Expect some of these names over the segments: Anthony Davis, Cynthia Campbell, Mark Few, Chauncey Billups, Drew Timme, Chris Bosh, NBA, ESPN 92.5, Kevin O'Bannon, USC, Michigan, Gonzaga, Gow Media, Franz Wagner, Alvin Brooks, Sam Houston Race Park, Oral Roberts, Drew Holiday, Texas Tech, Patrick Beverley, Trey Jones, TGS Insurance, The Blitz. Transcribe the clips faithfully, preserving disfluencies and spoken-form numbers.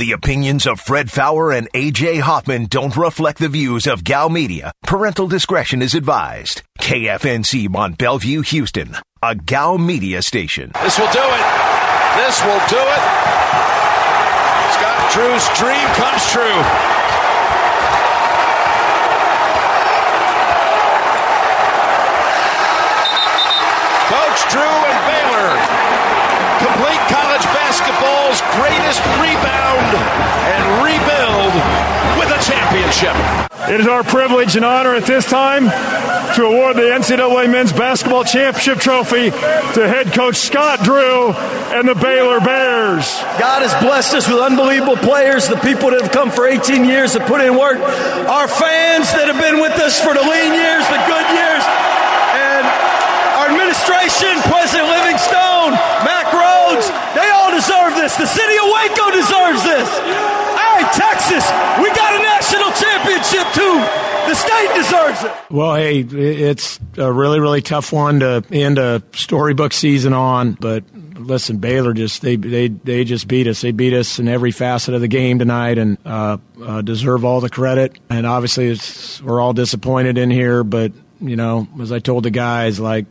The opinions of Fred Faour and A J Hoffman don't reflect the views of Gow Media. Parental discretion is advised. K F N C Mont Bellevue, Houston, a Gow Media station. This will do it. This will do it. Scott Drew's dream comes true. Coach Drew and Baylor complete college basketball's greatest rebound and rebuild with a championship. It is our privilege and honor at this time to award the N C double A Men's Basketball Championship Trophy to head coach Scott Drew and the Baylor Bears. God has blessed us with unbelievable players, the people that have come for eighteen years that put in work, our fans that have been with us for the lean years, the good years, administration, President Livingstone, Mac Rhodes, they all deserve this. The city of Waco deserves this. Hey, Texas, we got a national championship, too. The state deserves it. Well, hey, it's a really, really tough one to end a storybook season on, but listen, Baylor just they they they just beat us. They beat us in every facet of the game tonight, and uh, uh, deserve all the credit. And obviously, it's, we're all disappointed in here, but you know, as I told the guys, like,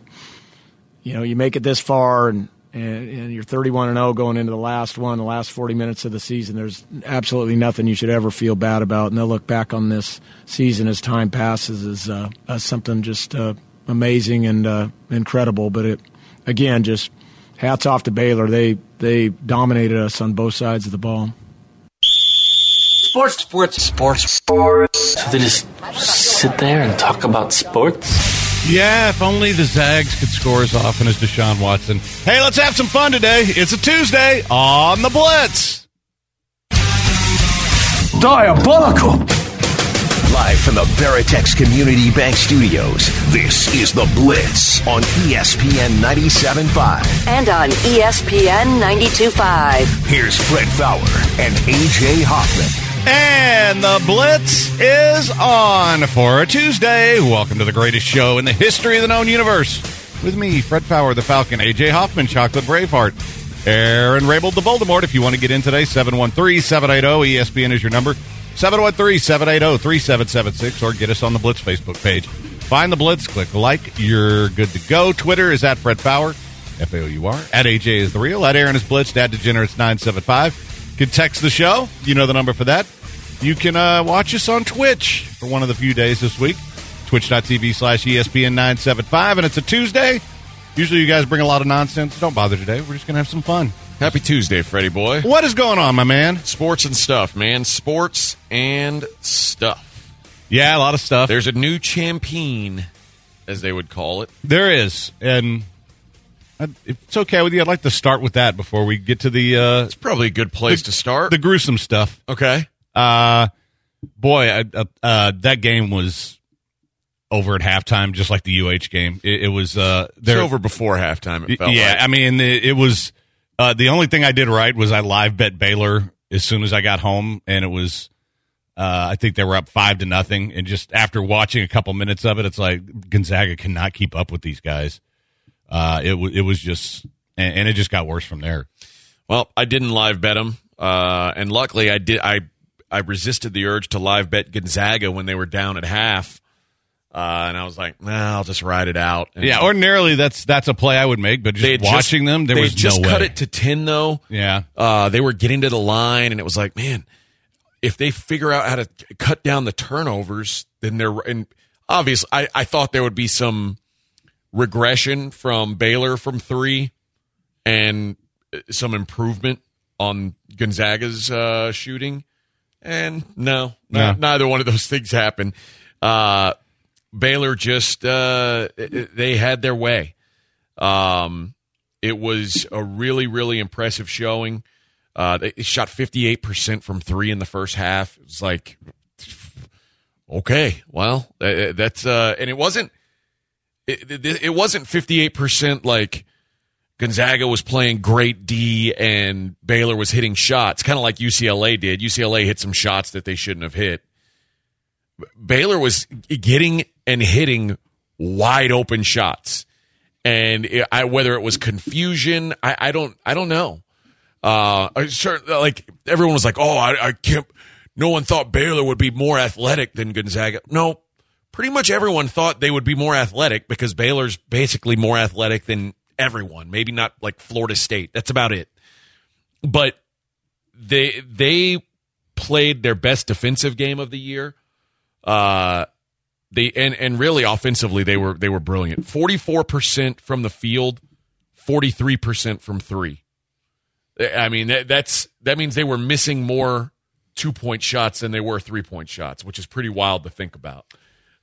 you know, you make it this far, and, and, and you're thirty-one and oh going into the last one, the last forty minutes of the season. There's absolutely nothing you should ever feel bad about, and they'll look back on this season as time passes as, uh, as something just uh, amazing and uh, incredible. But it, again, just hats off to Baylor. They they dominated us on both sides of the ball. Sports, sports, sports, sports. So they just sit there and talk about sports. Yeah, if only the Zags could score as often as Deshaun Watson. Hey, let's have some fun today. It's a Tuesday on The Blitz. Diabolical. Live from the Veritex Community Bank Studios, this is The Blitz on E S P N ninety-seven point five. And on E S P N ninety-two point five. Here's Fred Faour and A J Hoffman. And the Blitz is on for a Tuesday. Welcome to the greatest show in the history of the known universe. With me, Fred Faour, the Falcon, A J Hoffman, Chocolate Braveheart, Aaron Rabel, the Voldemort. If you want to get in today, seven one three, seven eight zero, E S P N is your number, seven one three, seven eight zero, three seven seven six, or get us on the Blitz Facebook page. Find the Blitz, click like, you're good to go. Twitter is at Fred Faour, F A O U R, at A J is the real, at Aaron is Blitzed, at Degenerates nine seven five. You can text the show. You know the number for that. You can uh, watch us on Twitch for one of the few days this week. Twitch dot T V slash E S P N nine seven five. And it's a Tuesday. Usually you guys bring a lot of nonsense. Don't bother today. We're just going to have some fun. Happy Tuesday, Freddie boy. What is going on, my man? Sports and stuff, man. Sports and stuff. Yeah, a lot of stuff. There's a new champion, as they would call it. There is. And if it's okay with you, I'd like to start with that before we get to the... Uh, it's probably a good place the, to start. The gruesome stuff. Okay. Uh, boy, I, uh, uh, that game was over at halftime, just like the U H game. It, it was... Uh, there, it's over before halftime, it felt yeah, like. Yeah, I mean, it, it was... Uh, the only thing I did right was I live bet Baylor as soon as I got home, and it was... Uh, I think they were up five to nothing, and just after watching a couple minutes of it, it's like, Gonzaga cannot keep up with these guys. Uh, it was it was just and, and it just got worse from there. Well, I didn't live bet them, uh, and luckily I did. I I resisted the urge to live bet Gonzaga when they were down at half, uh, and I was like, nah, I'll just ride it out. And yeah, ordinarily that's that's a play I would make, but just watching just, them, there was just no way. Cut it to ten though. Yeah, uh, they were getting to the line, and it was like, man, if they figure out how to cut down the turnovers, then they're and obviously I, I thought there would be some regression from Baylor from three and some improvement on Gonzaga's uh, shooting. And no, yeah. n- neither one of those things happened. Uh, Baylor just, uh, they had their way. Um, it was a really, really impressive showing. Uh, they shot fifty-eight percent from three in the first half. It was like, okay, well, that's, uh, and it wasn't, It, it, it wasn't fifty-eight percent like Gonzaga was playing great D and Baylor was hitting shots, kind of like U C L A did. U C L A hit some shots that they shouldn't have hit. Baylor was getting and hitting wide open shots, and it, I, whether it was confusion, I, I don't, I don't know. Uh, sure, like everyone was like, oh, I, I can't. No one thought Baylor would be more athletic than Gonzaga. No, pretty much everyone thought they would be more athletic because Baylor's basically more athletic than everyone. Maybe not like Florida State. That's about it. But they they played their best defensive game of the year. Uh, they and and really offensively they were they were brilliant. forty-four percent from the field, forty-three percent from three. I mean, that, that's that means they were missing more two-point shots than they were three-point shots, which is pretty wild to think about.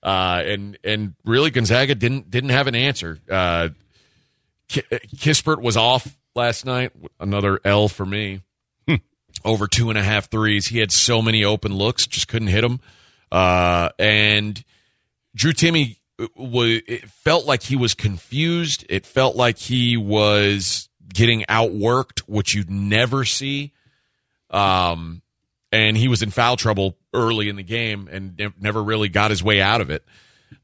Uh, and and really, Gonzaga didn't didn't have an answer. Uh, Kispert was off last night. Another L for me. Hmm. Over two and a half threes. He had so many open looks, just couldn't hit them. Uh, and Drew Timme, was, it felt like he was confused. It felt like he was getting outworked, which you'd never see. Um, and he was in foul trouble early in the game and ne- never really got his way out of it.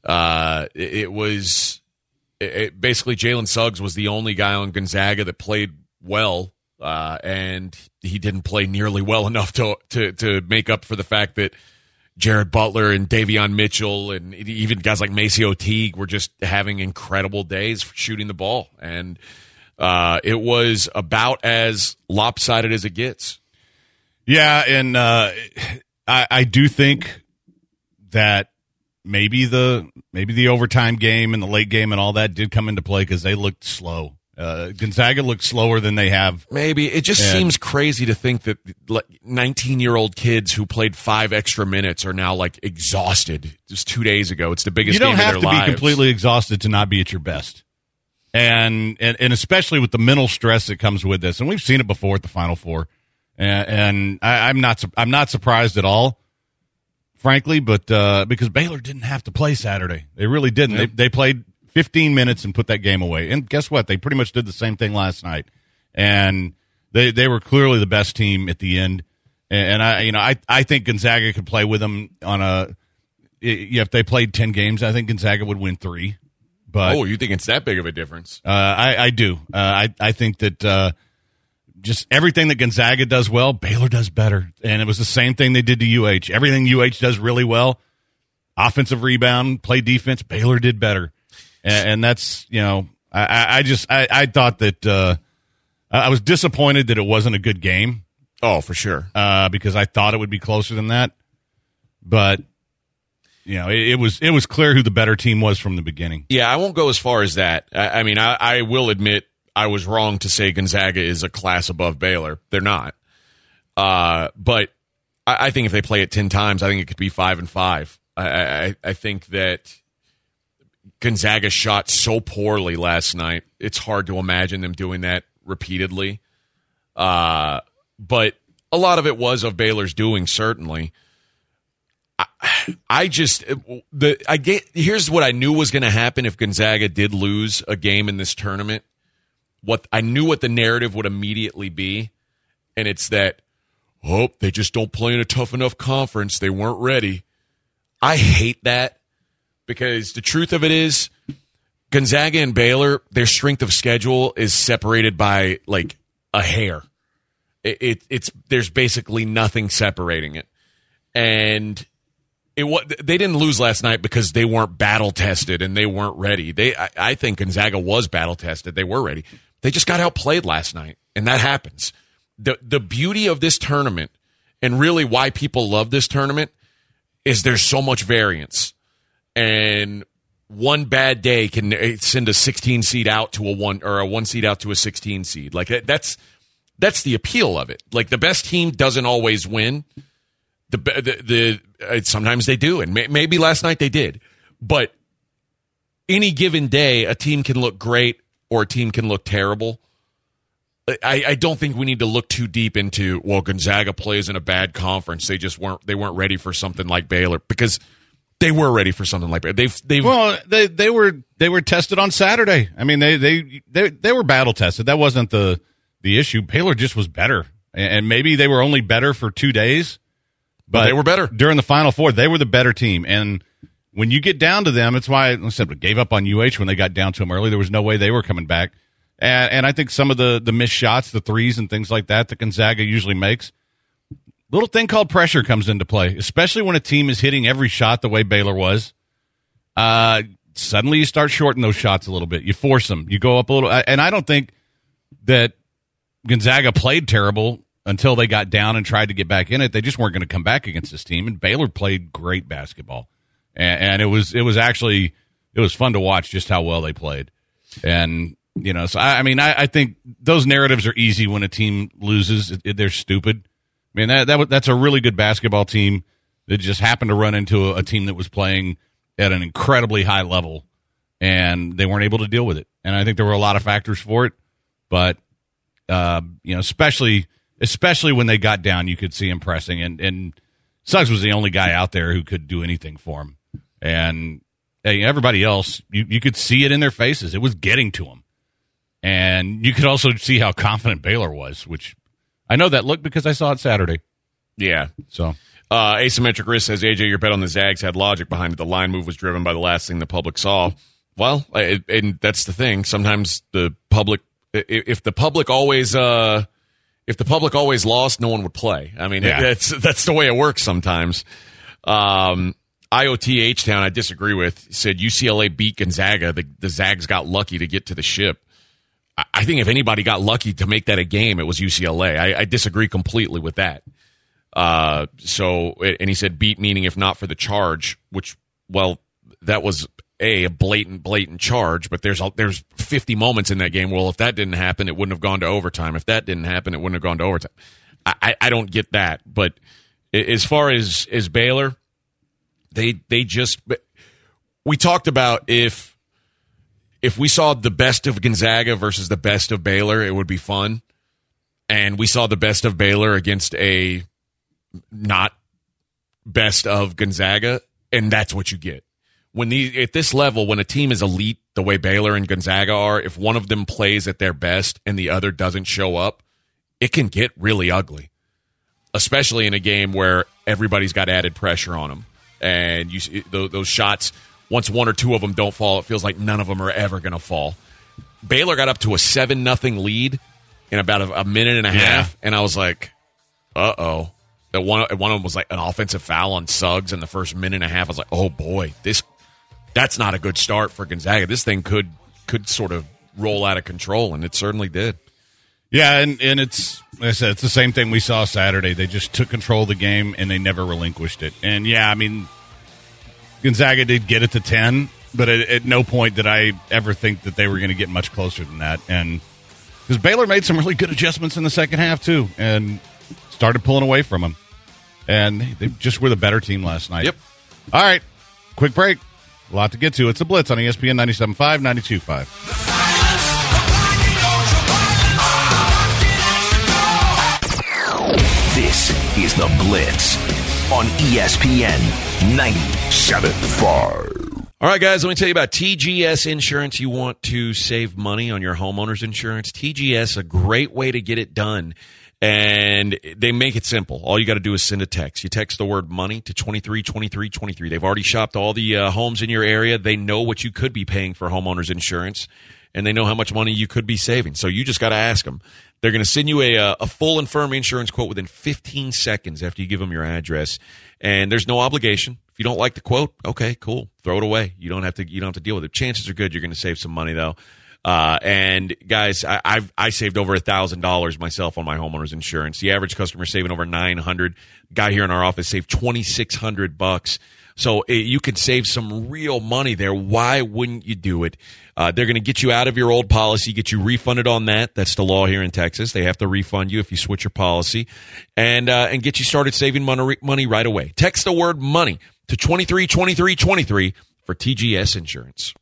Uh, it, it was it, it basically Jalen Suggs was the only guy on Gonzaga that played well, uh, and he didn't play nearly well enough to, to to make up for the fact that Jared Butler and Davion Mitchell and even guys like Macy O'Teague were just having incredible days for shooting the ball. And Uh, it was about as lopsided as it gets. Yeah, and uh, I, I do think that maybe the maybe the overtime game and the late game and all that did come into play because they looked slow. Uh, Gonzaga looked slower than they have. Maybe. It just and, seems crazy to think that nineteen-year-old kids who played five extra minutes are now, like, exhausted. Just two days ago. It's the biggest game of their lives. You don't have to be completely exhausted to not be at your best. And, and and especially with the mental stress that comes with this, and we've seen it before at the Final Four, and, and I, I'm not I'm not surprised at all, frankly. But uh, because Baylor didn't have to play Saturday, they really didn't. Yep. They they played fifteen minutes and put that game away. And guess what? They pretty much did the same thing last night, and they they were clearly the best team at the end. And, and I you know I I think Gonzaga could play with them on a if they played ten games. I think Gonzaga would win three. But, oh, you think it's that big of a difference? Uh, I, I do. Uh, I, I think that uh, just everything that Gonzaga does well, Baylor does better. And it was the same thing they did to U H. Everything U H does really well, offensive rebound, play defense, Baylor did better. And, and that's, you know, I, I just, I, I thought that uh, I was disappointed that it wasn't a good game. Oh, for sure. Uh, because I thought it would be closer than that. But you know, it, it was it was clear who the better team was from the beginning. Yeah, I won't go as far as that. I, I mean, I, I will admit I was wrong to say Gonzaga is a class above Baylor. They're not. Uh, but I, I think if they play it ten times, I think it could be five and five. I, I, I think that Gonzaga shot so poorly last night, it's hard to imagine them doing that repeatedly. Uh, but a lot of it was of Baylor's doing, certainly. I just the I get here's what I knew was going to happen if Gonzaga did lose a game in this tournament. What I knew what the narrative would immediately be, and it's that oh they just don't play in a tough enough conference. They weren't ready. I hate that because the truth of it is Gonzaga and Baylor, their strength of schedule is separated by like a hair. It, it it's there's basically nothing separating it, and It was, they didn't lose last night because they weren't battle-tested and they weren't ready. They, I, I think Gonzaga was battle-tested. They were ready. They just got outplayed last night, and that happens. The the beauty of this tournament and really why people love this tournament is there's so much variance. And one bad day can send a sixteen seed out to a one or a one seed out to a sixteen seed. Like that, that's that's the appeal of it. Like the best team doesn't always win. The, the the sometimes they do, and may, maybe last night they did. But any given day, a team can look great or a team can look terrible. I, I don't think we need to look too deep into well, Gonzaga plays in a bad conference. They just weren't they weren't ready for something like Baylor because they were ready for something like Baylor. They've they well they they were they were tested on Saturday. I mean they they they, they were battle tested. That wasn't the the issue. Baylor just was better, and maybe they were only better for two days. But, but they were better during the Final Four. They were the better team, and when you get down to them, it's why I gave up on U H when they got down to them early. There was no way they were coming back. And, and I think some of the, the missed shots, the threes and things like that that Gonzaga usually makes, little thing called pressure comes into play, especially when a team is hitting every shot the way Baylor was. Uh, suddenly you start shorting those shots a little bit. You force them. You go up a little. And I don't think that Gonzaga played terrible until they got down and tried to get back in it. They just weren't going to come back against this team. And Baylor played great basketball. And, and it was it was actually it was fun to watch just how well they played. And, you know, so I, I mean, I, I think those narratives are easy when a team loses. It, it, they're stupid. I mean, that, that that's a really good basketball team that just happened to run into a, a team that was playing at an incredibly high level, and they weren't able to deal with it. And I think there were a lot of factors for it. But, uh, you know, especially especially when they got down, you could see him pressing. And, and Suggs was the only guy out there who could do anything for him. And hey, everybody else, you, you could see it in their faces. It was getting to them. And you could also see how confident Baylor was, which I know that look because I saw it Saturday. Yeah. So uh, Asymmetric Risk says, A J, your bet on the Zags had logic behind it. The line move was driven by the last thing the public saw. Well, it, and that's the thing. Sometimes the public, if the public always, uh, if the public always lost, no one would play. I mean, yeah. that's that's the way it works sometimes. Um, I O T H Town, I disagree with, said U C L A beat Gonzaga. The, the Zags got lucky to get to the ship. I think if anybody got lucky to make that a game, it was U C L A. I, I disagree completely with that. Uh, so, and he said beat meaning if not for the charge, which, well, that was a, a blatant, blatant charge. But there's there's fifty moments in that game. Well, if that didn't happen, it wouldn't have gone to overtime. If that didn't happen, it wouldn't have gone to overtime. I, I don't get that. But as far as, as Baylor, they they just we talked about if. If we saw the best of Gonzaga versus the best of Baylor, it would be fun. And we saw the best of Baylor against a not best of Gonzaga, and that's what you get. When these, at this level, when a team is elite the way Baylor and Gonzaga are, if one of them plays at their best and the other doesn't show up, it can get really ugly, especially in a game where everybody's got added pressure on them. And you, those shots... Once one or two of them don't fall, it feels like none of them are ever going to fall. Baylor got up to a seven nothing lead in about a, a minute and a yeah. half, and I was like, uh-oh. That one, one of them was like an offensive foul on Suggs in the first minute and a half. I was like, oh, boy, this that's not a good start for Gonzaga. This thing could could sort of roll out of control, and it certainly did. Yeah, and, and it's like I said, it's the same thing we saw Saturday. They just took control of the game, and they never relinquished it. And, yeah, I mean – Gonzaga did get it to ten, but at, at no point did I ever think that they were going to get much closer than that. And because Baylor made some really good adjustments in the second half, too, and started pulling away from them. And they just were the better team last night. Yep. All right. Quick break. A lot to get to. It's a Blitz on E S P N ninety-seven point five, ninety-two point five. This is the Blitz on E S P N ninety-seven point five. All right, guys, let me tell you about T G S Insurance. You want to save money on your homeowner's insurance? T G S, a great way to get it done. And they make it simple. All you got to do is send a text. You text the word money to two three two three two three. They've already shopped all the uh, homes in your area. They know what you could be paying for homeowner's insurance, and they know how much money you could be saving. So you just got to ask them. They're going to send you a a full and firm insurance quote within fifteen seconds after you give them your address, and there's no obligation. If you don't like the quote, okay, cool, throw it away. You don't have to. You don't have to deal with it. Chances are good you're going to save some money though. Uh, and guys, I I've, I saved over a thousand dollars myself on my homeowner's insurance. The average customer saving over nine hundred. Guy here in our office saved twenty six hundred bucks. So it, you could save some real money there. Why wouldn't you do it? Uh, they're going to get you out of your old policy, get you refunded on that. That's the law here in Texas. They have to refund you if you switch your policy, and uh, and get you started saving money, money right away. Text the word money to two three two three two three for T G S Insurance.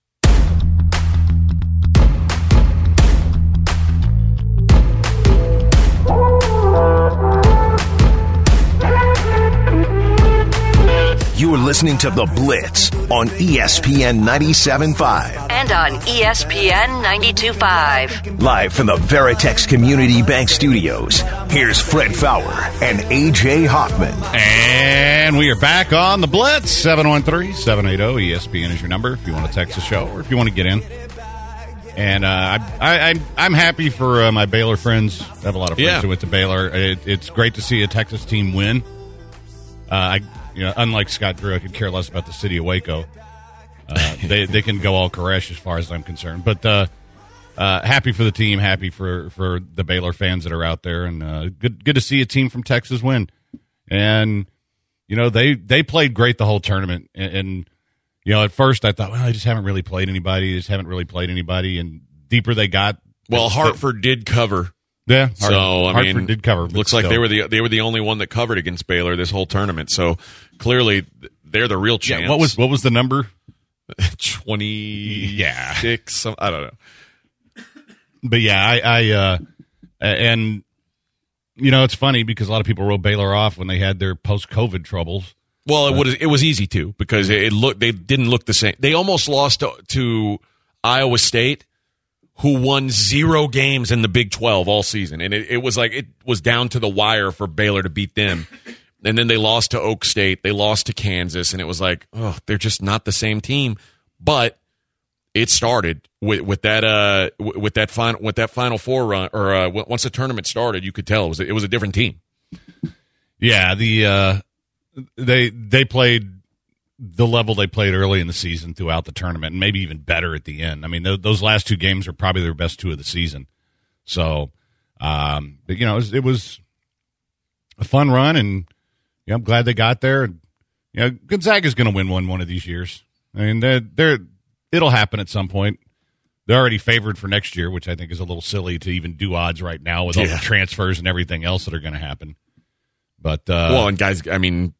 You are listening to The Blitz on E S P N ninety-seven point five. And on E S P N ninety-two point five. Live from the Veritex Community Bank Studios, here's Fred Faour and A J Hoffman. And we are back on The Blitz. seven one three, seven eight zero, E S P N is your number if you want to text the show or if you want to get in. And uh, I, I, I'm I'm happy for uh, my Baylor friends. I have a lot of friends yeah. who went to Baylor. It, it's great to see a Texas team win. Uh, I, you know, unlike Scott Drew, I could care less about the city of Waco. Uh, they they can go all Koresh as far as I'm concerned. But uh, uh, happy for the team, happy for, for the Baylor fans that are out there, and uh, good good to see a team from Texas win. And you know they they played great the whole tournament. And, and you know, at first I thought, well, they just haven't really played anybody. They just haven't really played anybody. And deeper they got, well, Hartford did cover. Yeah, Hartford, so I Hartford mean, did cover. Looks still. like they were the they were the only one that covered against Baylor this whole tournament. So clearly they're the real champs. Yeah, what was what was the number? twenty-six Yeah. I don't know. But yeah, I, I uh, and you know, it's funny because a lot of people wrote Baylor off when they had their post-COVID troubles. Well, it was it was easy to because it looked they didn't look the same. They almost lost to, to Iowa State, who won zero games in the Big twelve all season, and it, it was like it was down to the wire for Baylor to beat them. And then they lost to Oak State, they lost to Kansas, and it was like, oh, they're just not the same team. But it started with, with that uh with that final with that Final Four run, or uh, once the tournament started, you could tell it was it was a different team. Yeah, the. Uh... They they played the level they played early in the season throughout the tournament, and maybe even better at the end. I mean, th- those last two games are probably their best two of the season. So, um, but, you know, it was, it was a fun run, and you know, I'm glad they got there. And, you know, Gonzaga's going to win one one of these years. I mean, they're, they're, it'll happen at some point. They're already favored for next year, which I think is a little silly to even do odds right now with yeah. all the transfers and everything else that are going to happen. But uh, well, and guys, I mean.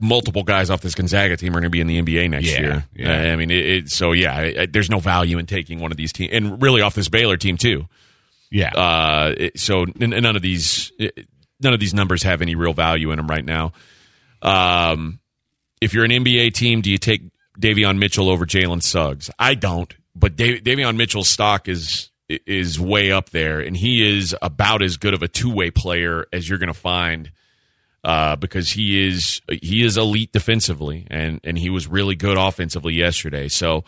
multiple guys off this Gonzaga team are going to be in the N B A next yeah, year. Yeah. I mean, it, it, so yeah, it, there's no value in taking one of these teams, and really off this Baylor team too. Yeah. Uh, it, so n- none of these, it, none of these numbers have any real value in them right now. Um, if you're an N B A team, do you take Davion Mitchell over Jalen Suggs? I don't, but Dav- Davion Mitchell's stock is is way up there, and he is about as good of a two way player as you're going to find. Uh, because he is he is elite defensively, and, and he was really good offensively yesterday. So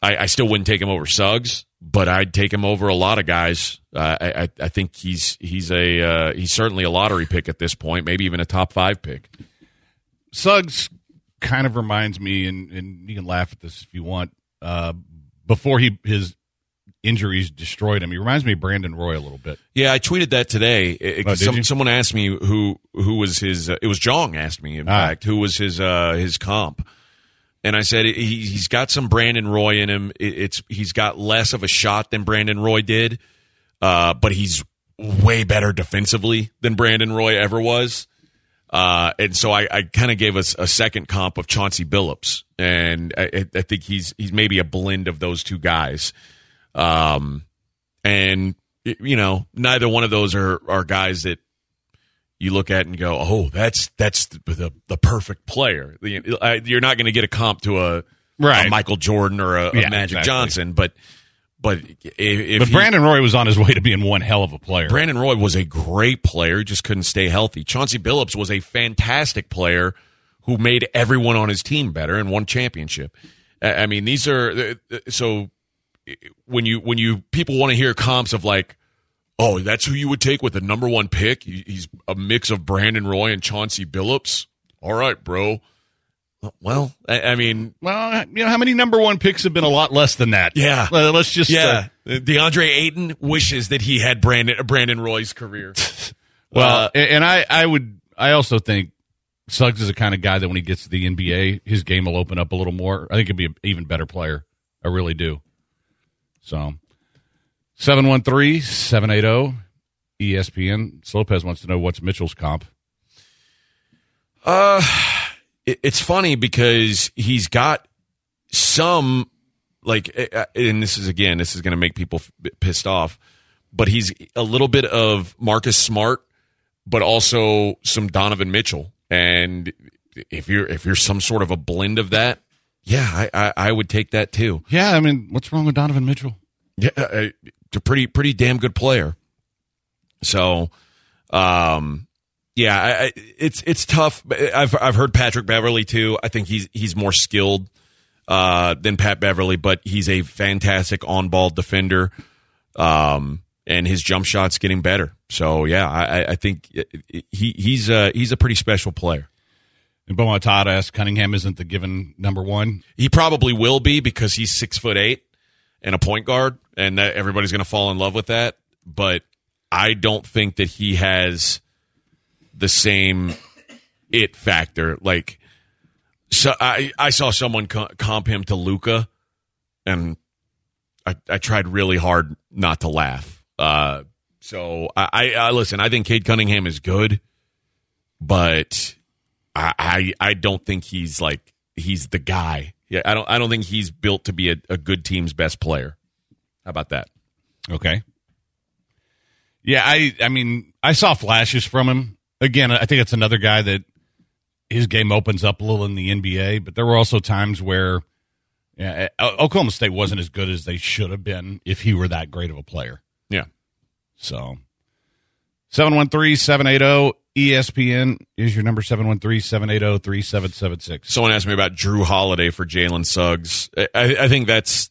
I, I still wouldn't take him over Suggs, but I'd take him over a lot of guys. Uh, I I think he's he's a uh, he's certainly a lottery pick at this point, maybe even a top five pick. Suggs kind of reminds me, and, and you can laugh at this if you want. Uh, before he his. injuries destroyed him. He reminds me of Brandon Roy a little bit. Yeah, I tweeted that today. It, oh, some, someone asked me who who was his. Uh, it was Jong asked me in ah. fact who was his uh, his comp, and I said he, he's got some Brandon Roy in him. It, it's he's got less of a shot than Brandon Roy did, uh, but he's way better defensively than Brandon Roy ever was. Uh, and so I, I kind of gave us a, a second comp of Chauncey Billups, and I, I think he's he's maybe a blend of those two guys. Um, and you know, neither one of those are, are guys that you look at and go, oh, that's, that's the, the, the perfect player. You're not going to get a comp to a, right. a Michael Jordan or a, a yeah, Magic exactly. Johnson, but, but if, if but Brandon he, Roy was on his way to being one hell of a player. Brandon Roy was a great player, just couldn't stay healthy. Chauncey Billups was a fantastic player who made everyone on his team better and won championship. I mean, these are, so When you when you people want to hear comps of like, oh, that's who you would take with the number one pick. He's a mix of Brandon Roy and Chauncey Billups. All right, bro. Well, I, I mean, well, you know how many number one picks have been a lot less than that. Yeah, let's just yeah. Uh, DeAndre Ayton wishes that he had Brandon Brandon Roy's career. well, uh, and I I would I also think Suggs is the kind of guy that when he gets to the N B A, his game will open up a little more. I think he'd be an even better player. I really do. So, seven one three, seven eight zero, E S P N. Slopez wants to know what's Mitchell's comp. Uh, it, it's funny because he's got some, like, and this is, again, this is going to make people pissed off, but he's a little bit of Marcus Smart, but also some Donovan Mitchell. And if you're, if you're some sort of a blend of that, yeah, I, I, I would take that too. Yeah, I mean, what's wrong with Donovan Mitchell? Yeah, uh, a pretty pretty damn good player. So, um, yeah, I, I, it's it's tough. I've I've heard Patrick Beverley too. I think he's he's more skilled. uh, than Pat Beverly, but he's a fantastic on-ball defender, um, and his jump shot's getting better. So, yeah, I, I think he he's a, he's a pretty special player. And Beaumont Todd asked, Cunningham isn't the given number one? He probably will be because he's six foot eight and a point guard, and that, everybody's going to fall in love with that. But I don't think that he has the same it factor. Like, so I, I saw someone comp him to Luka, and I, I tried really hard not to laugh. Uh, so, I, I listen, I think Cade Cunningham is good, but... I, I don't think he's like he's the guy. Yeah, I don't I don't think he's built to be a, a good team's best player. How about that? Okay. Yeah, I I mean I saw flashes from him. Again, I think it's another guy that his game opens up a little in the N B A. But there were also times where yeah, Oklahoma State wasn't as good as they should have been if he were that great of a player. Yeah. So seven one three, seven eight zero E S P N is your number, seven one three, seven eight zero, three seven seven six. Someone asked me about Drew Holiday for Jalen Suggs. I, I think that's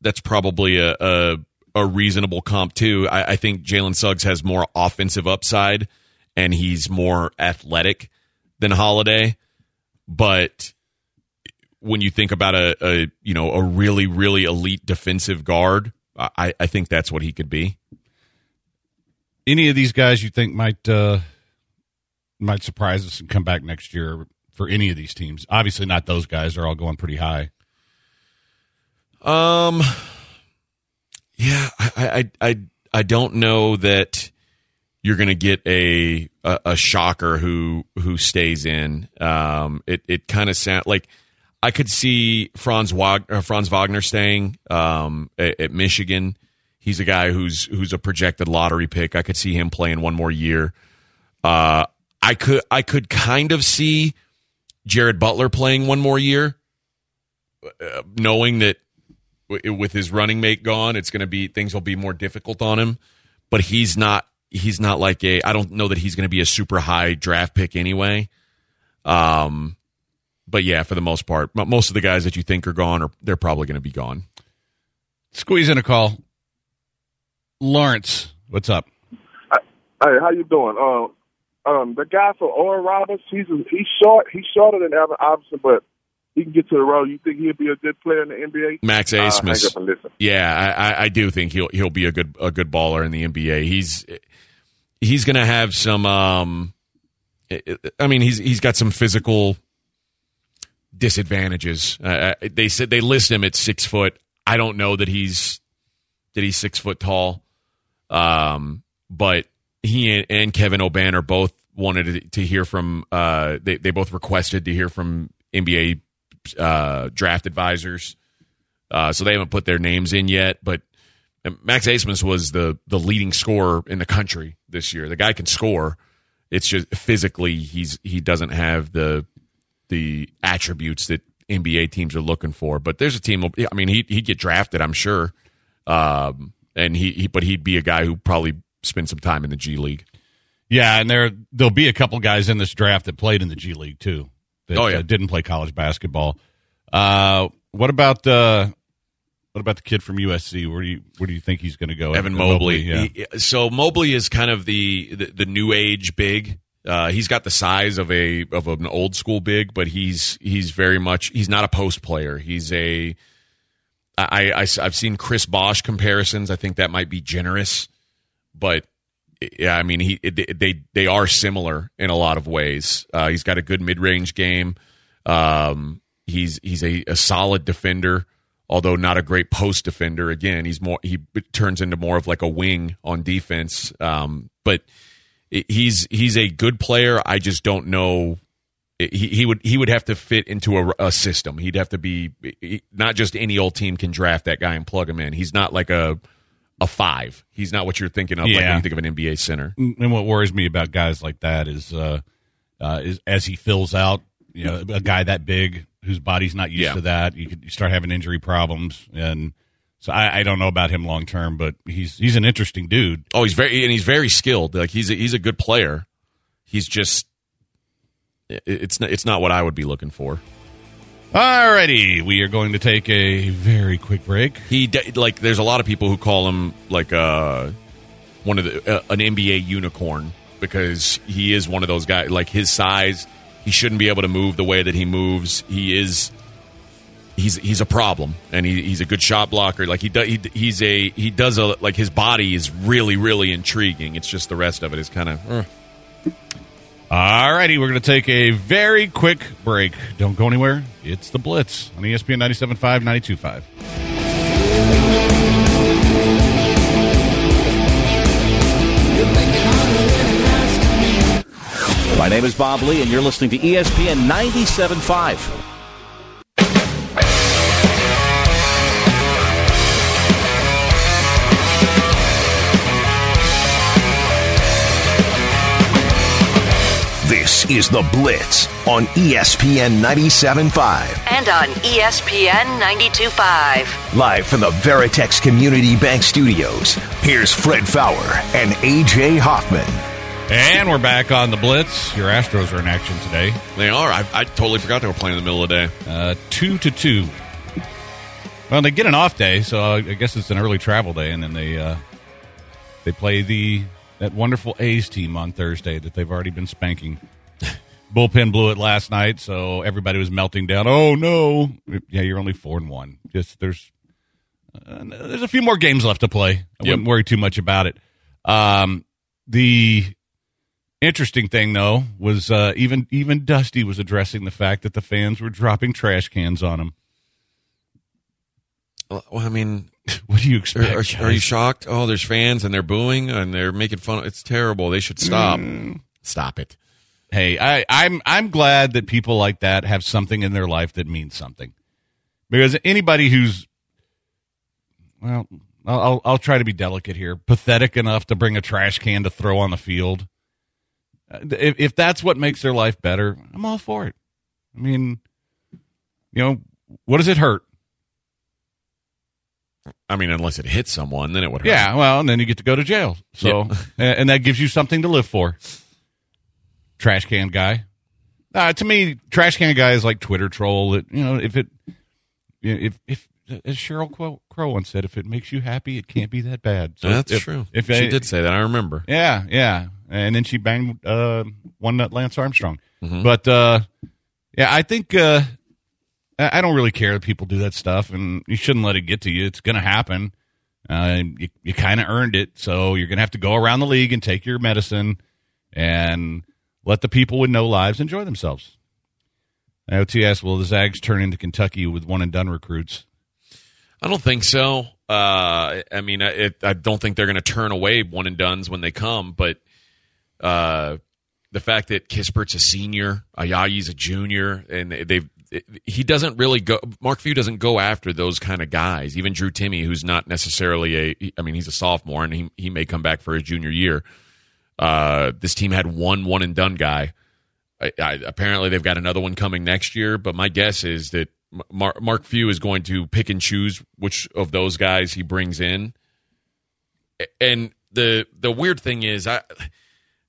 that's probably a a, a reasonable comp, too. I, I think Jalen Suggs has more offensive upside, and he's more athletic than Holiday. But when you think about a, a you know a really, really elite defensive guard, I, I think that's what he could be. Any of these guys you think might... Uh... might surprise us and come back next year for any of these teams? Obviously not those guys. They're all going pretty high. Um, yeah, I, I, I, I don't know that you're going to get a, a, a shocker who, who stays in. Um, it, it kind of sound like I could see Franz Wagner, Franz Wagner staying, um, at, at Michigan. He's a guy who's, who's a projected lottery pick. I could see him playing one more year. Uh, I could I could kind of see Jared Butler playing one more year, uh, knowing that w- with his running mate gone, it's going to be things will be more difficult on him. But he's not he's not like a I don't know that he's going to be a super high draft pick anyway. Um, but yeah, for the most part, most of the guys that you think are gone are they're probably going to be gone. Squeeze in a call, Lawrence. What's up? Hey, how you doing? Uh, Um, the guy for Oral Roberts, he's he's short. He's shorter than Allen Iverson, but he can get to the road. You think he'll be a good player in the N B A? Max Asmus. Uh, hang up and listen. Yeah, I, I do think he'll he'll be a good a good baller in the N B A. He's he's going to have some. Um, I mean, he's he's got some physical disadvantages. Uh, they said they list him at six foot. I don't know that he's that he's six foot tall, um, but. He and Kevin O'Bannon both wanted to hear from uh, – they, they both requested to hear from N B A uh, draft advisors. Uh, so they haven't put their names in yet. But Max Asmus was the the leading scorer in the country this year. The guy can score. It's just physically he's he doesn't have the the attributes that N B A teams are looking for. But there's a team – I mean, he, he'd get drafted, I'm sure. Um, and he, he but he'd be a guy who probably – spend some time in the G League. Yeah, and there there'll be a couple guys in this draft that played in the G League too. That oh, yeah. uh, didn't play college basketball. Uh, what about uh, what about the kid from U S C? Where do you where do you think he's going to go? Evan Mobley. Mobley yeah. he, so Mobley is kind of the the, the new age big. Uh, he's got the size of a of an old school big, but he's he's very much he's not a post player. He's a I, I I've seen Chris Bosh comparisons. I think that might be generous. But yeah, I mean, he they they are similar in a lot of ways. Uh, he's got a good mid-range game. Um, he's he's a, a solid defender, although not a great post defender. Again, he's more he turns into more of like a wing on defense. Um, but he's he's a good player. I just don't know. He, he would he would have to fit into a, a system. He'd have to be not just any old team can draft that guy and plug him in. He's not like a A five. He's not what you're thinking of yeah. like when you think of an N B A center. And what worries me about guys like that is, uh, uh, is as he fills out, you know, a guy that big whose body's not used yeah. to that, you, could, you start having injury problems. And so I, I don't know about him long term, but he's he's an interesting dude. Oh, he's very and he's very skilled. Like he's a, he's a good player. He's just it's not, it's not what I would be looking for. All righty. We are going to take a very quick break. He de- like there's a lot of people who call him like uh, one of the uh, an N B A unicorn because he is one of those guys. Like his size, he shouldn't be able to move the way that he moves. He is. He's he's a problem, and he, he's a good shot blocker. Like he do, he he's a he does a like his body is really really intriguing. It's just the rest of it is kind of. Uh. All righty, we're going to take a very quick break. Don't go anywhere. It's the Blitz on E S P N ninety-seven point five, ninety-two point five. My name is Bob Lee, and you're listening to E S P N ninety-seven point five. This is The Blitz on E S P N ninety-seven point five. And on E S P N ninety-two point five. Live from the Veritex Community Bank Studios, here's Fred Faour and A J Hoffman. And we're back on The Blitz. Your Astros are in action today. They are. I, I totally forgot they were playing in the middle of the day. Uh, two to two. Well, they get an off day, so I guess it's an early travel day, and then they uh, they play the that wonderful A's team on Thursday that they've already been spanking. Bullpen blew it last night, so everybody was melting down. Oh no! Yeah, you're only four and one. Just there's uh, there's a few more games left to play. I yep. wouldn't worry too much about it. Um, the interesting thing though was uh, even even Dusty was addressing the fact that the fans were dropping trash cans on him. Well, I mean, what do you expect? Are, are you shocked? Oh, there's fans and they're booing and they're making fun. Of, it's terrible. They should stop. Mm. Stop it. Hey, I, I'm I'm glad that people like that have something in their life that means something, because anybody who's, well, I'll I'll try to be delicate here, pathetic enough to bring a trash can to throw on the field, if if that's what makes their life better, I'm all for it. I mean, you know, what does it hurt? I mean, unless it hits someone, then it would hurt. Yeah, well, and then you get to go to jail. So, yep. and that gives you something to live for. Trash can guy, uh, to me, trash can guy is like Twitter troll. It, you know, if it, if if as Sheryl Crow once said, if it makes you happy, it can't be that bad. So that's if, true. If she I, did say that, I remember. Yeah, yeah, and then she banged uh, one nut Lance Armstrong. Mm-hmm. But uh, yeah, I think uh, I don't really care that people do that stuff, and you shouldn't let it get to you. It's going to happen. Uh, you you kind of earned it, so you're going to have to go around the league and take your medicine and. Let the people with no lives enjoy themselves. O T asked, will the Zags turn into Kentucky with one-and-done recruits? I don't think so. Uh, I mean, it, I don't think they're going to turn away one-and-dones when they come, but uh, the fact that Kispert's a senior, Ayayi's a junior, and they've it, he doesn't really go – Mark Few doesn't go after those kind of guys, even Drew Timme, who's not necessarily a – I mean, he's a sophomore, and he, he may come back for his junior year. Uh, this team had one one and done guy. I, I, apparently, they've got another one coming next year. But my guess is that Mar- Mark Few is going to pick and choose which of those guys he brings in. And the the weird thing is, I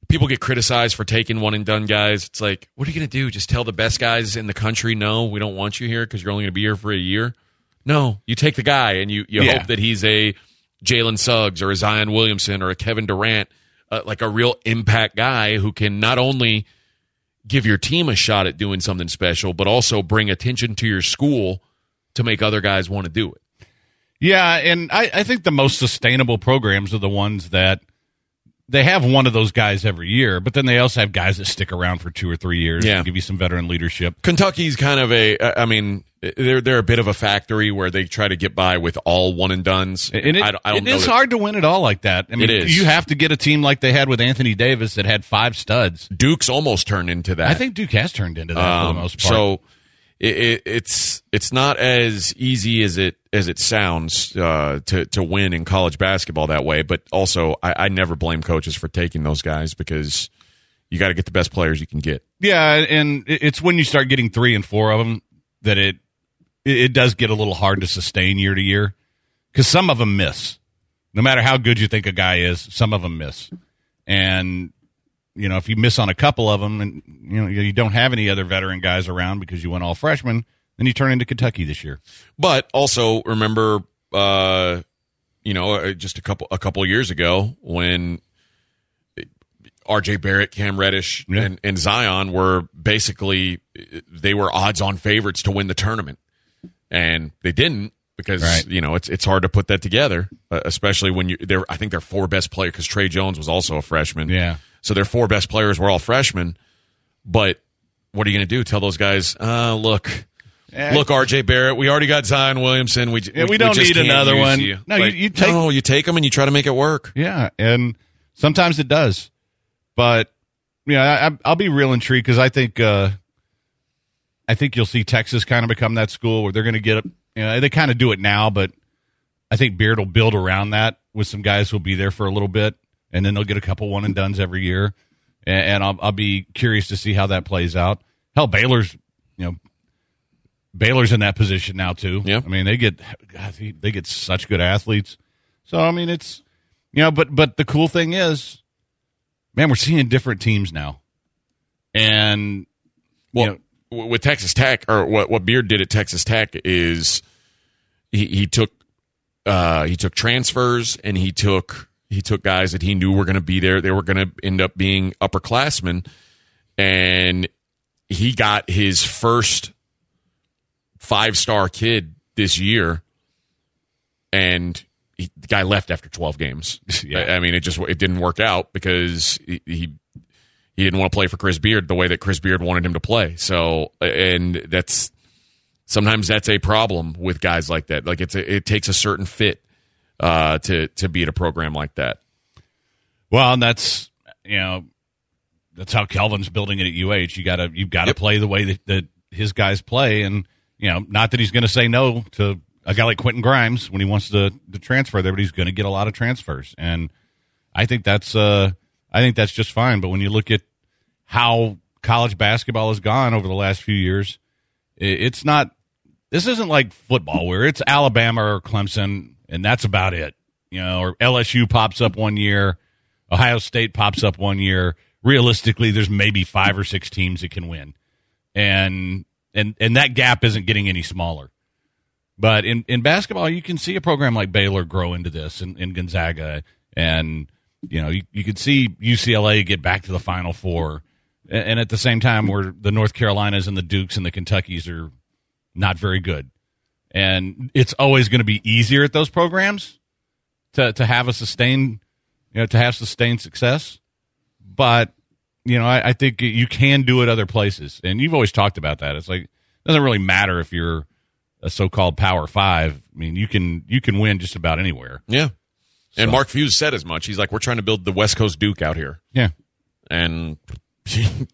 people get criticized for taking one and done guys. It's like, what are you going to do? Just tell the best guys in the country, no, we don't want you here because you're only going to be here for a year. No, you take the guy and you you yeah. hope that he's a Jalen Suggs or a Zion Williamson or a Kevin Durant. Uh, like a real impact guy who can not only give your team a shot at doing something special, but also bring attention to your school to make other guys want to do it. Yeah, and I, I think the most sustainable programs are the ones that they have one of those guys every year, but then they also have guys that stick around for two or three years yeah. and give you some veteran leadership. Kentucky's kind of a, I mean, they're they're a bit of a factory where they try to get by with all one and dones. And it, I, I don't it know is that, hard to win at all like that. I mean, it is. You have to get a team like they had with Anthony Davis that had five studs. Duke's almost turned into that. I think Duke has turned into that um, for the most part. So it, it, it's it's not as easy as it as it sounds uh, to to win in college basketball that way. But also, I, I never blame coaches for taking those guys because you got to get the best players you can get. Yeah, and it's when you start getting three and four of them that it. It does get a little hard to sustain year to year because some of them miss. No matter how good you think a guy is, some of them miss. And, you know, if you miss on a couple of them and, you know, you don't have any other veteran guys around because you went all freshmen, Then you turn into Kentucky this year. But also remember, uh, you know, just a couple a couple years ago when R J. Barrett, Cam Reddish, yeah. and, and Zion were basically they were odds-on favorites to win the tournament, and they didn't because right. you know it's it's hard to put that together, especially when you they're I think their four best players because Trey Jones was also a freshman. Yeah, so their four best players were all freshmen, but. What are you going to do? Tell those guys, uh, look, yeah. look, R J. Barrett, we already got Zion Williamson. We, yeah, we, we don't we need another one. You. No, like, you, you take, no, you take them and you try to make it work. Yeah, and sometimes it does. But, you know, I, I'll be real intrigued because I think uh, I think you'll see Texas kind of become that school where they're going to get up. You know, they kind of do it now, but I think Beard will build around that with some guys who will be there for a little bit, and then they'll get a couple one-and-dones every year. And I'll, I'll be curious to see how that plays out. Hell, Baylor's, you know, Baylor's in that position now too. Yeah. I mean, they get, God, they get such good athletes. So I mean, it's, you know, but but the cool thing is, man, we're seeing different teams now. And well, you know, with Texas Tech, or what what Beard did at Texas Tech is he, he took uh, he took transfers and he took. He took guys that he knew were going to be there. They were going to end up being upperclassmen. And he got his first five-star kid this year. And he, the guy left after twelve games. Yeah. I, I mean, it just it didn't work out because he, he he didn't want to play for Chris Beard the way that Chris Beard wanted him to play. So, and that's sometimes that's a problem with guys like that. Like it's a, it takes a certain fit. Uh, to to be at a program like that. Well, and that's you know that's how Kelvin's building it at U H. You gotta you gotta yep. play the way that, that his guys play, and you know not that he's going to say no to a guy like Quentin Grimes when he wants to, to transfer there, but he's going to get a lot of transfers, and I think that's uh I think that's just fine. But when you look at how college basketball has gone over the last few years, it, it's not this isn't like football where it's Alabama or Clemson. And that's about it, you know, or L S U pops up one year, Ohio State pops up one year. Realistically, there's maybe five or six teams that can win. And and and that gap isn't getting any smaller. But in, in basketball, you can see a program like Baylor grow into this and, and Gonzaga. And, you know, you, you could see U C L A get back to the Final Four. And, and at the same time, where the North Carolinas and the Dukes and the Kentuckys are not very good. And it's always going to be easier at those programs to, to have a sustained, you know, to have sustained success. But, you know, I, I think you can do it other places. And you've always talked about that. It's like, it doesn't really matter if you're a so-called Power Five. I mean, you can, you can win just about anywhere. Yeah. So. And Mark Few said as much. He's like, we're trying to build the West Coast Duke out here. Yeah. And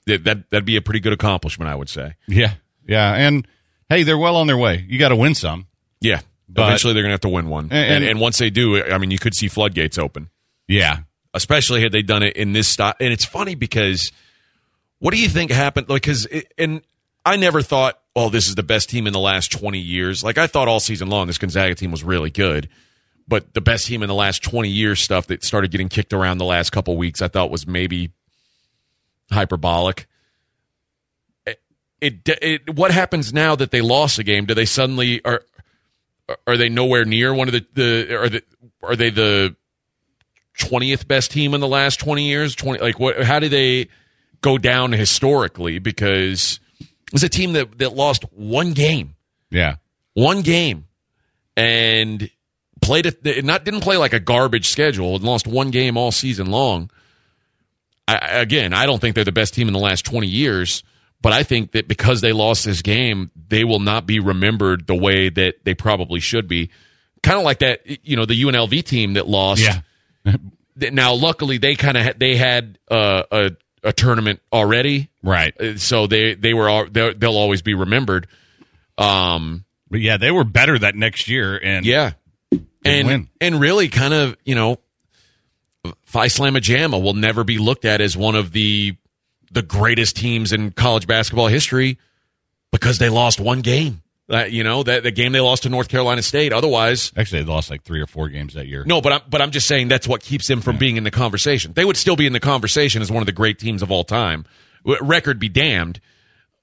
that, that'd be a pretty good accomplishment, I would say. Yeah. Yeah. And, hey, they're well on their way. You got to win some. Yeah. But, eventually, they're going to have to win one. And, and, and once they do, I mean, you could see floodgates open. Yeah. Especially had they done it in this style. And it's funny because what do you think happened? Like, because, and I never thought, oh, this is the best team in the last twenty years. Like, I thought all season long this Gonzaga team was really good. But the best team in the last twenty years stuff that started getting kicked around the last couple weeks, I thought was maybe hyperbolic. It, it what happens now that they lost a game? Do they suddenly are are they nowhere near one of the, the are the are they the twentieth best team in the last twenty years? Twenty like what? How do they go down historically? Because it was a team that, that lost one game, yeah, one game, and played a, not didn't play like a garbage schedule and lost one game all season long. I, again, I don't think they're the best team in the last twenty years. But I think that because they lost this game, they will not be remembered the way that they probably should be. Kind of like that, you know, the U N L V team that lost. Yeah. Now, luckily, they kind of they had uh, a a tournament already, right? So they they were they'll always be remembered. Um, but yeah, they were better that next year, and yeah, and win. And really, kind of, you know, Phi Slamma Jamma will never be looked at as one of the. the greatest teams in college basketball history because they lost one game. Uh, you know, that the game they lost to North Carolina State. Otherwise, actually, they lost like three or four games that year. No, but I'm, but I'm just saying that's what keeps them from yeah. being in the conversation. They would still be in the conversation as one of the great teams of all time. Record be damned.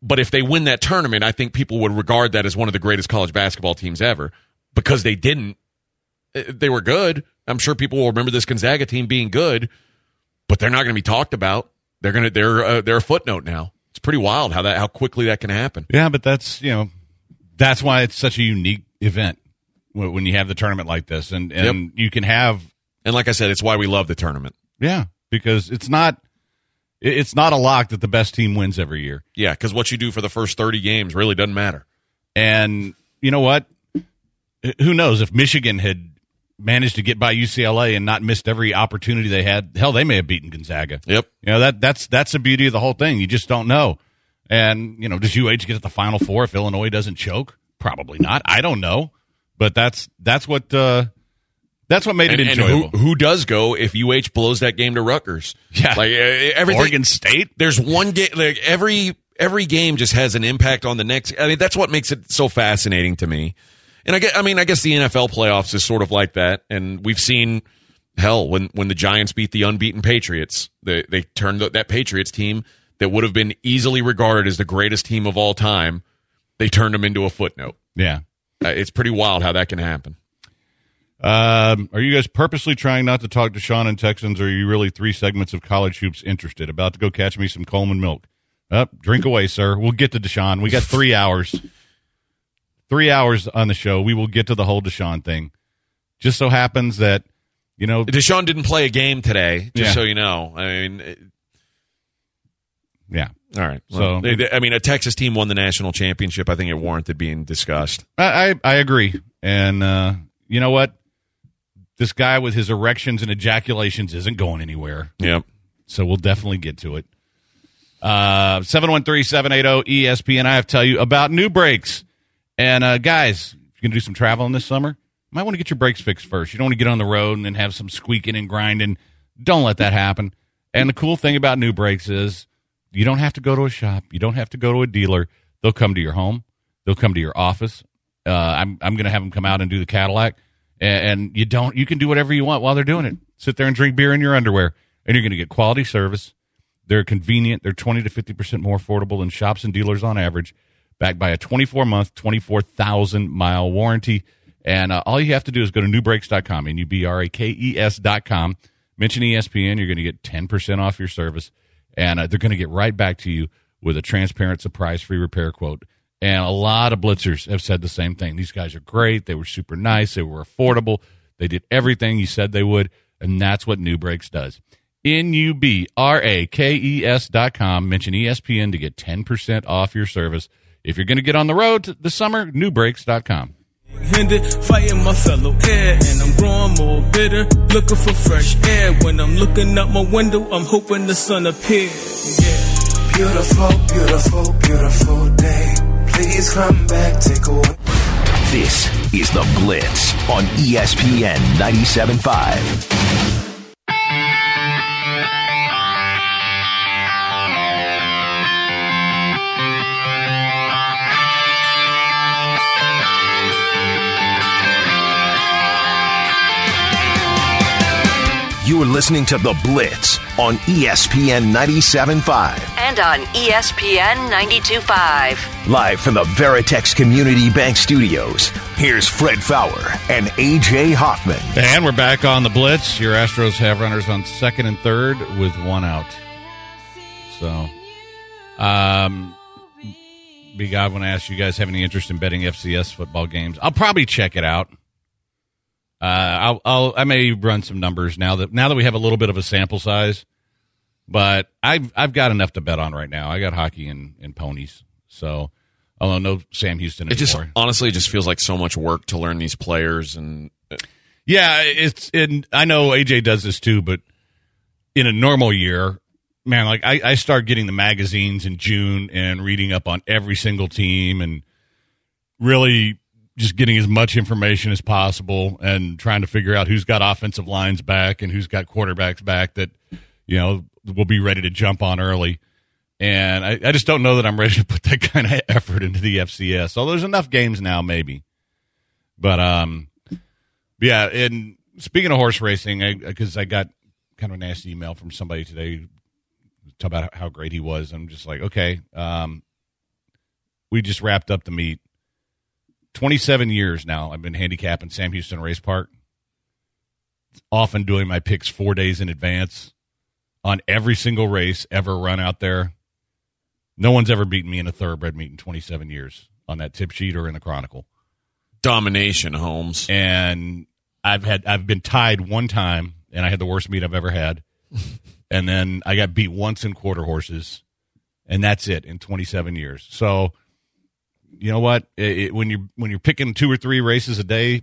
But if they win that tournament, I think people would regard that as one of the greatest college basketball teams ever. Because they didn't. They were good. I'm sure people will remember this Gonzaga team being good, but they're not going to be talked about. They're going to they're uh, they're a footnote now. It's pretty wild how that how quickly that can happen. Yeah, but that's, you know, that's why it's such a unique event when you have the tournament like this, and and yep. you can have. And like I said, it's why we love the tournament. Yeah, because it's not it's not a lock that the best team wins every year. Yeah, because what you do for the first thirty games really doesn't matter. And you know what? Who knows if Michigan had managed to get by U C L A and not missed every opportunity they had? Hell, they may have beaten Gonzaga. Yep. You know, that that's that's the beauty of the whole thing. You just don't know. And, you know, does U H get at the Final Four if Illinois doesn't choke? Probably not. I don't know. But that's that's what uh, that's what made and, it enjoyable. And who, who does go if U H blows that game to Rutgers? Yeah. Like everything. Oregon State. There's one game. Like every every game just has an impact on the next. I mean, that's what makes it so fascinating to me. And I, guess, I mean, I guess the N F L playoffs is sort of like that. And we've seen, hell, when, when the Giants beat the unbeaten Patriots, they, they turned the, that Patriots team that would have been easily regarded as the greatest team of all time, they turned them into a footnote. Yeah. Uh, it's pretty wild how that can happen. Um, are you guys purposely trying not to talk to Sean and Texans, or are you really three segments of college hoops interested? About to go catch me some Coleman milk. Oh, drink away, sir. We'll get to Deshaun. We got three hours. Three hours on the show. We will get to the whole Deshaun thing. Just so happens that, you know, Deshaun didn't play a game today, just yeah. so you know. I mean, it, yeah. All right. Well, so, they, they, I mean, a Texas team won the national championship. I think it warranted being discussed. I, I, I agree. And uh, you know what? This guy with his erections and ejaculations isn't going anywhere. Yep. So we'll definitely get to it. Uh, seven one three, seven eight zero, E S P N. I have to tell you about new brakes. And, uh, guys, if you're going to do some traveling this summer, you might want to get your brakes fixed first. You don't want to get on the road and then have some squeaking and grinding. Don't let that happen. And the cool thing about new brakes is you don't have to go to a shop. You don't have to go to a dealer. They'll come to your home. They'll come to your office. Uh, I'm I'm going to have them come out and do the Cadillac. And, and you don't. You can do whatever you want while they're doing it. Sit there and drink beer in your underwear, and you're going to get quality service. They're convenient. They're twenty to fifty percent more affordable than shops and dealers on average. Backed by a twenty-four month, twenty-four thousand mile warranty. And uh, all you have to do is go to new brakes dot com, N U B R A K E S dot com. Mention E S P N. You're going to get ten percent off your service. And uh, they're going to get right back to you with a transparent, surprise-free repair quote. And a lot of blitzers have said the same thing. These guys are great. They were super nice. They were affordable. They did everything you said they would. And that's what New Brakes does. N U B R A K E S dot com. Mention E S P N to get ten percent off your service. If you're going to get on the road this summer, new brakes dot com. Fighting my fellow air, and I'm growing more bitter, looking for fresh air. When I'm looking out my window, I'm hoping the sun appears. Yeah. Beautiful, beautiful, beautiful day. Please come back, take a walk. This is The Blitz on E S P N ninety-seven point five. You are listening to The Blitz on E S P N ninety-seven point five. And on E S P N ninety-two point five. Live from the Veritex Community Bank Studios, here's Fred Faour and A J Hoffman. And we're back on The Blitz. Your Astros have runners on second and third with one out. So, um, big God, when I ask you guys have any interest in betting F C S football games, I'll probably check it out. Uh, I'll, I'll, I may run some numbers now that now that we have a little bit of a sample size, but I've I've got enough to bet on right now. I got hockey and, and ponies, so although no Sam Houston anymore. It just honestly it just feels like so much work to learn these players and yeah, it's and I know A J does this too, but in a normal year, man, like I, I start getting the magazines in June and reading up on every single team and really. Just getting as much information as possible and trying to figure out who's got offensive lines back and who's got quarterbacks back that, you know, will be ready to jump on early. And I, I just don't know that I'm ready to put that kind of effort into the F C S. So there's enough games now, maybe. But, um, yeah, and speaking of horse racing, because I, I got kind of a nasty email from somebody today talking about how great he was. I'm just like, okay, um, We just wrapped up the meet. twenty-seven years now I've been handicapping Sam Houston Race Park. Often doing my picks four days in advance on every single race ever run out there. No one's ever beaten me in a thoroughbred meet in twenty-seven years on that tip sheet or in the Chronicle. Domination, Holmes. And I've had I've been tied one time, and I had the worst meet I've ever had. And then I got beat once in quarter horses, and that's it in twenty-seven years. So, you know what? It, it, when you when you're picking two or three races a day,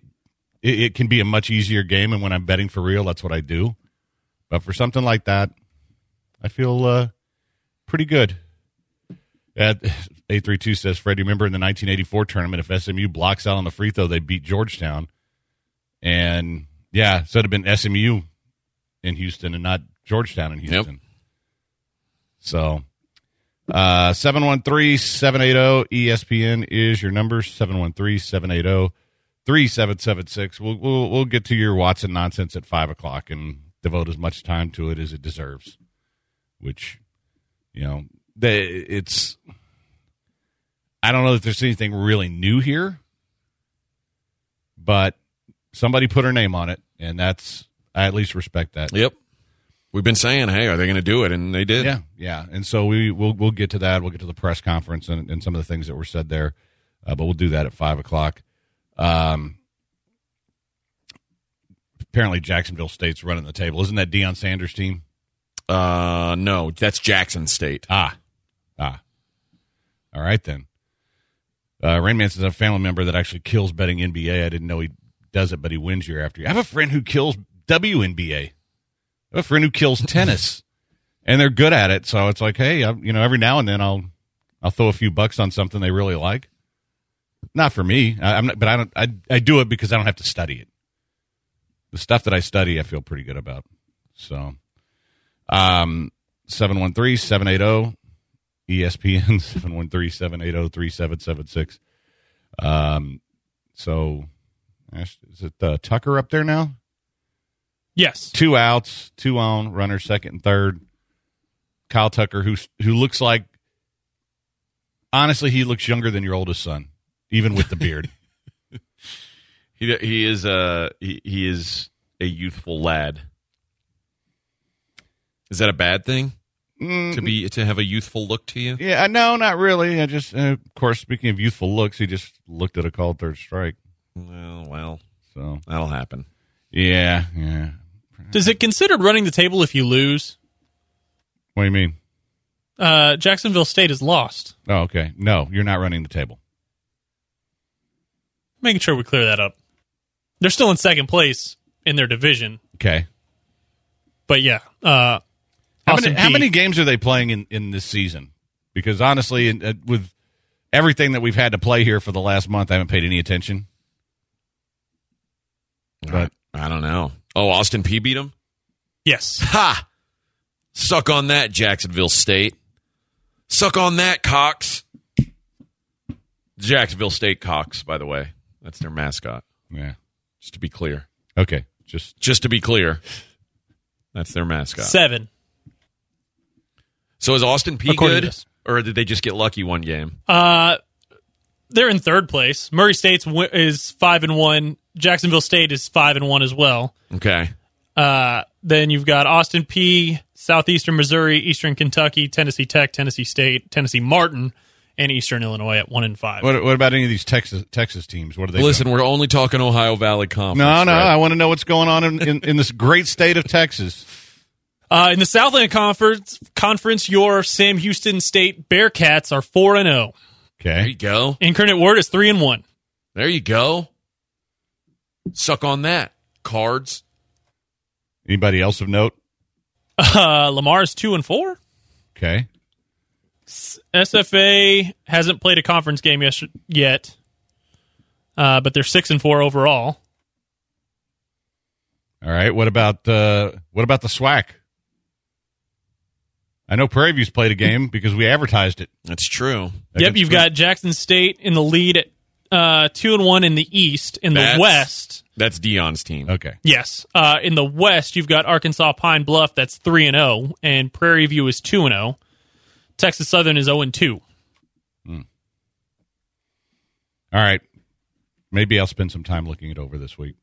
it, it can be a much easier game. And when I'm betting for real, that's what I do. But for something like that, I feel uh, pretty good. At eight three two says, Fred, you remember in the nineteen eighty-four tournament, if S M U blocks out on the free throw, they beat Georgetown. And, yeah, so it would have been S M U in Houston and not Georgetown in Houston. Yep. So, uh, seven one three, seven eight zero, E S P N is your number, seven one three, seven eight zero, three seven seven six. We'll, we'll, we'll get to your Watson nonsense at five o'clock and devote as much time to it as it deserves, which, you know, They, it's, I don't know that there's anything really new here, but somebody put her name on it, and that's, I at least respect that. Yep. We've been saying, hey, are they going to do it? And they did. Yeah, yeah. And so we, we'll we'll get to that. We'll get to the press conference and, and some of the things that were said there, uh, but we'll do that at five o'clock. Um, apparently Jacksonville State's running the table. Isn't that Deion Sanders' team? Uh, no, that's Jackson State. Ah, ah. All right, then. Uh, Rain Man says, a family member that actually kills betting N B A. I didn't know he does it, but he wins year after year. I have a friend who kills W N B A. I have a friend who kills tennis, and they're good at it. So it's like, hey, I, you know, every now and then I'll I'll throw a few bucks on something they really like. Not for me, I, I'm not, but I don't. I I do it because I don't have to study it. The stuff that I study, I feel pretty good about. So. Um, seven one three, seven eight zero, E S P N, seven one three, seven eight zero, three seven seven six. Um, so is it uh, Tucker up there now? Yes. Two outs, two on, runner second and third. Kyle Tucker, who, who looks like, honestly, he looks younger than your oldest son, even with the beard. he he is a, he, he is a youthful lad. Is that a bad thing to be to have a youthful look to you? Yeah, no, not really. I just, uh, of course, speaking of youthful looks, he just looked at a called third strike. Well, well, so that'll happen. Yeah, yeah. Does it considered running the table if you lose? What do you mean? Uh, Jacksonville State is lost. Oh, okay. No, you're not running the table. Making sure we clear that up. They're still in second place in their division. Okay, but yeah. Uh, How many, how many games are they playing in, in this season? Because honestly, in, uh, with everything that we've had to play here for the last month, I haven't paid any attention. But I, I don't know. Oh, Austin Peay beat him? Yes. Ha! Suck on that, Jacksonville State. Suck on that, Cox. Jacksonville State Cox, by the way. That's their mascot. Yeah. Just to be clear. Okay. Just, just to be clear. That's their mascot. Seven. So is Austin Peay good, or did they just get lucky one game? Uh, they're in third place. Murray State's w- is five and one. Jacksonville State is five and one as well. Okay. Uh, then you've got Austin Peay, Southeastern Missouri, Eastern Kentucky, Tennessee Tech, Tennessee State, Tennessee Martin, and Eastern Illinois at one and five. What, what about any of these Texas Texas teams? What are they? Listen, doing? We're only talking Ohio Valley Conference. No, no, right? I want to know what's going on in, in, in this great state of Texas. Uh, in the Southland Conference, conference, your Sam Houston State Bearcats are four and zero. Okay, there you go. Incarnate Word is three and one. There you go. Suck on that, Cards. Anybody else of note? Uh, Lamar's two and four. Okay. S F A hasn't played a conference game yes- yet, uh, but they're six and four overall. All right. What about uh, what about the S W A C? I know Prairie View's played a game because we advertised it. That's true. That yep, you've true. got Jackson State in the lead at uh, two and one in the East. In that's, the West, that's Deion's team. Okay. Yes. Uh, in the West, you've got Arkansas Pine Bluff. That's three and zero, and Prairie View is two and zero. Texas Southern is zero and two. Mm. All right. Maybe I'll spend some time looking it over this week.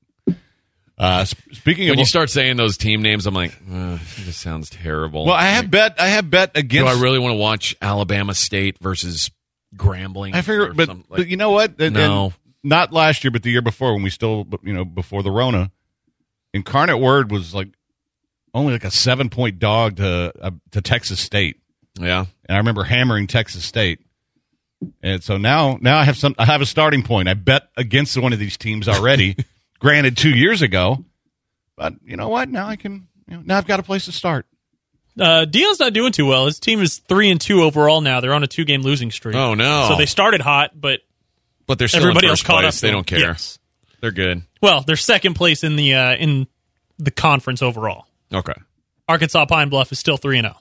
Uh, speaking of, when you start saying those team names, I'm like, uh, this sounds terrible. Well, I have like, bet. I have bet against. Do I really want to watch Alabama State versus Grambling? I figure, but, like, but you know what? And, no, and not last year, but the year before, when we still, you know, before the Rona, Incarnate Word was like only like a seven point dog to uh, to Texas State. Yeah, and I remember hammering Texas State. And so now, now I have some. I have a starting point. I bet against one of these teams already. Granted, two years ago, but you know what? Now I can. You know, now I've got a place to start. Uh, Dion's not doing too well. His team is three and two overall now. They're on a two-game losing streak. Oh no! So they started hot, but but they're still everybody in first else caught place. Up. They don't care. Yes. They're good. Well, they're second place in the uh, in the conference overall. Okay. Arkansas Pine Bluff is still three and zero.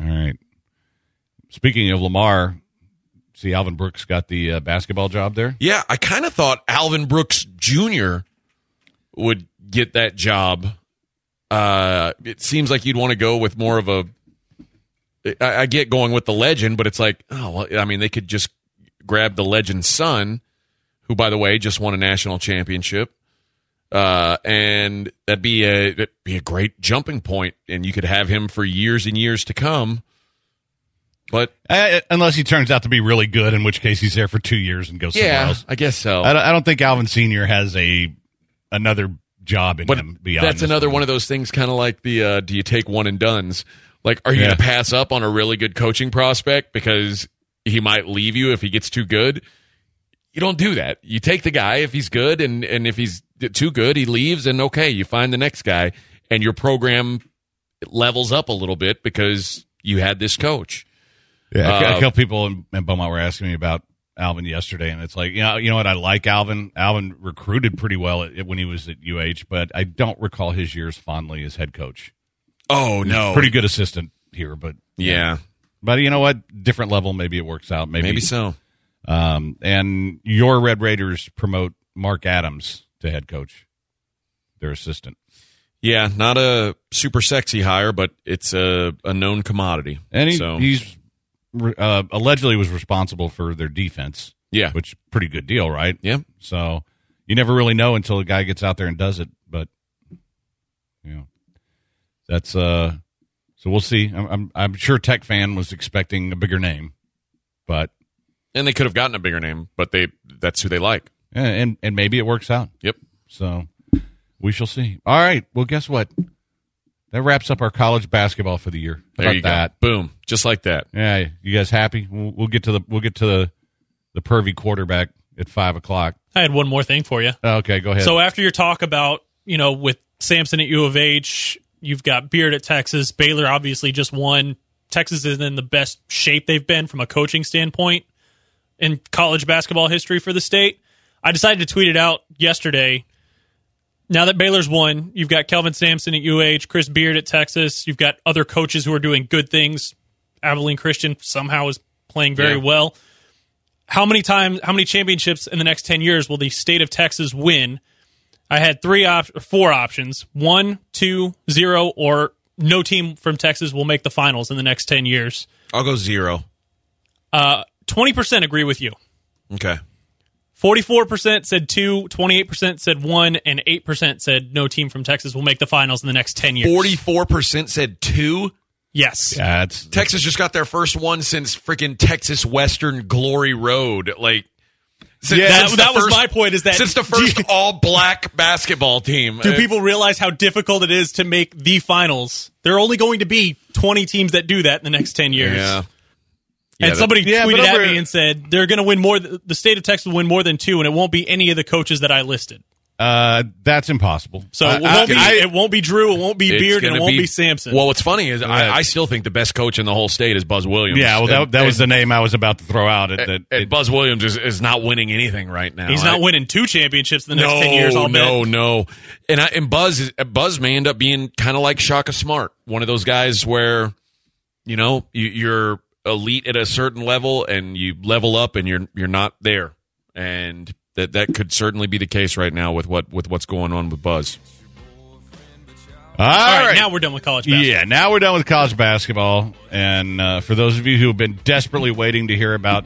All right. Speaking of Lamar. See, Alvin Brooks got the uh, basketball job there? Yeah, I kind of thought Alvin Brooks Junior would get that job. Uh, it seems like you'd want to go with more of a... I, I get going with the legend, but it's like, oh, well, I mean, they could just grab the legend's son, who, by the way, just won a national championship, uh, and that'd be a, that'd be a great jumping point, and you could have him for years and years to come. But uh, unless he turns out to be really good, in which case he's there for two years and goes somewhere yeah, else. I guess so. I don't, I don't think Alvin Senior has a another job in but him beyond. That's another point. One of those things, kind of like the uh, do you take one and dones? Like, are you yeah. going to pass up on a really good coaching prospect because he might leave you if he gets too good? You don't do that. You take the guy if he's good, and and if he's too good, he leaves, and okay, you find the next guy, and your program levels up a little bit because you had this coach. Yeah, I, uh, I tell people in, in Beaumont were asking me about Alvin yesterday, and it's like, you know, you know what? I like Alvin. Alvin recruited pretty well at, at, when he was at U H, but I don't recall his years fondly as head coach. Oh no, pretty good assistant here, but yeah, but you know what? Different level, maybe it works out. Maybe, maybe so. Um, and your Red Raiders promote Mark Adams to head coach, their assistant. Yeah, not a super sexy hire, but it's a, a known commodity, and he, so. he's. Uh, allegedly was responsible for their defense. Yeah. Which pretty good deal, right? Yeah. So you never really know until a guy gets out there and does it, but you know, that's uh so we'll see. I'm I'm, I'm sure Tech fan was expecting a bigger name, but and they could have gotten a bigger name, but they that's who they like. And and, and maybe it works out. Yep. So we shall see. All right. Well, guess what? That wraps up our college basketball for the year. How there about you go. That? Boom, just like that. Yeah, you guys happy? We'll, we'll get to the we'll get to the, the pervy quarterback at five o'clock. I had one more thing for you. Okay, go ahead. So after your talk about you know with Sampson at U of H, you've got Beard at Texas. Baylor obviously just won. Texas is in the best shape they've been from a coaching standpoint in college basketball history for the state. I decided to tweet it out yesterday. Now that Baylor's won, you've got Kelvin Sampson at U H, Chris Beard at Texas. You've got other coaches who are doing good things. Abilene Christian somehow is playing very yeah. well. How many times, how many championships in the next ten years will the state of Texas win? I had three op- four options. One, two, zero, or no team from Texas will make the finals in the next ten years. I'll go zero. Uh, twenty percent agree with you. Okay. forty-four percent said two, twenty-eight percent said one, and eight percent said no team from Texas will make the finals in the next ten years. forty-four percent said two? Yes. Yeah, it's, Texas just got their first one since freaking Texas Western Glory Road. Like, since, yeah, since that, that first, was my point. Is that since the first you, all-black basketball team. Do uh, people realize how difficult it is to make the finals? There are only going to be twenty teams that do that in the next ten years. Yeah. Yeah, and somebody yeah, tweeted over, at me and said they're going to win more. The state of Texas will win more than two, and it won't be any of the coaches that I listed. Uh, that's impossible. So I, it, won't I, be, I, it won't be Drew. It won't be Beard. And it won't be, be Sampson. Well, what's funny is I, I still think the best coach in the whole state is Buzz Williams. Yeah, well, that, and, that was and, the name I was about to throw out. At, and, and, it, and Buzz Williams is, is not winning anything right now. He's not I, winning two championships in the next no, ten years. I'll no, bet. no, and I, and Buzz is, Buzz may end up being kind of like Shaka Smart, one of those guys where you know you, you're. elite at a certain level, and you level up, and you're you're not there, and that that could certainly be the case right now with what with what's going on with Buzz. All, All right, right, now we're done with college basketball. Yeah, now we're done with college basketball, and uh, for those of you who have been desperately waiting to hear about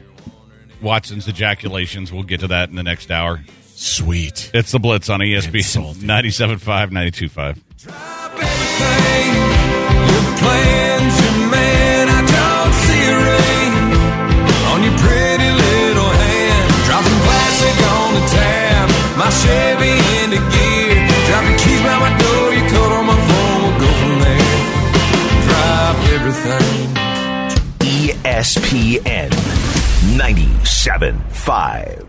Watson's ejaculations. We'll get to that in the next hour. Sweet. It's The Blitz on E S P N ninety-seven point five, ninety-two point five. Drop everything. Your plans, your man. I don't see a ring on your pretty little hand. Drop some plastic on the tab. My Chevy into gear. Drop your keys by my door. Your coat on my phone. We'll go from there. Drop everything. E S P N ninety-seven point five.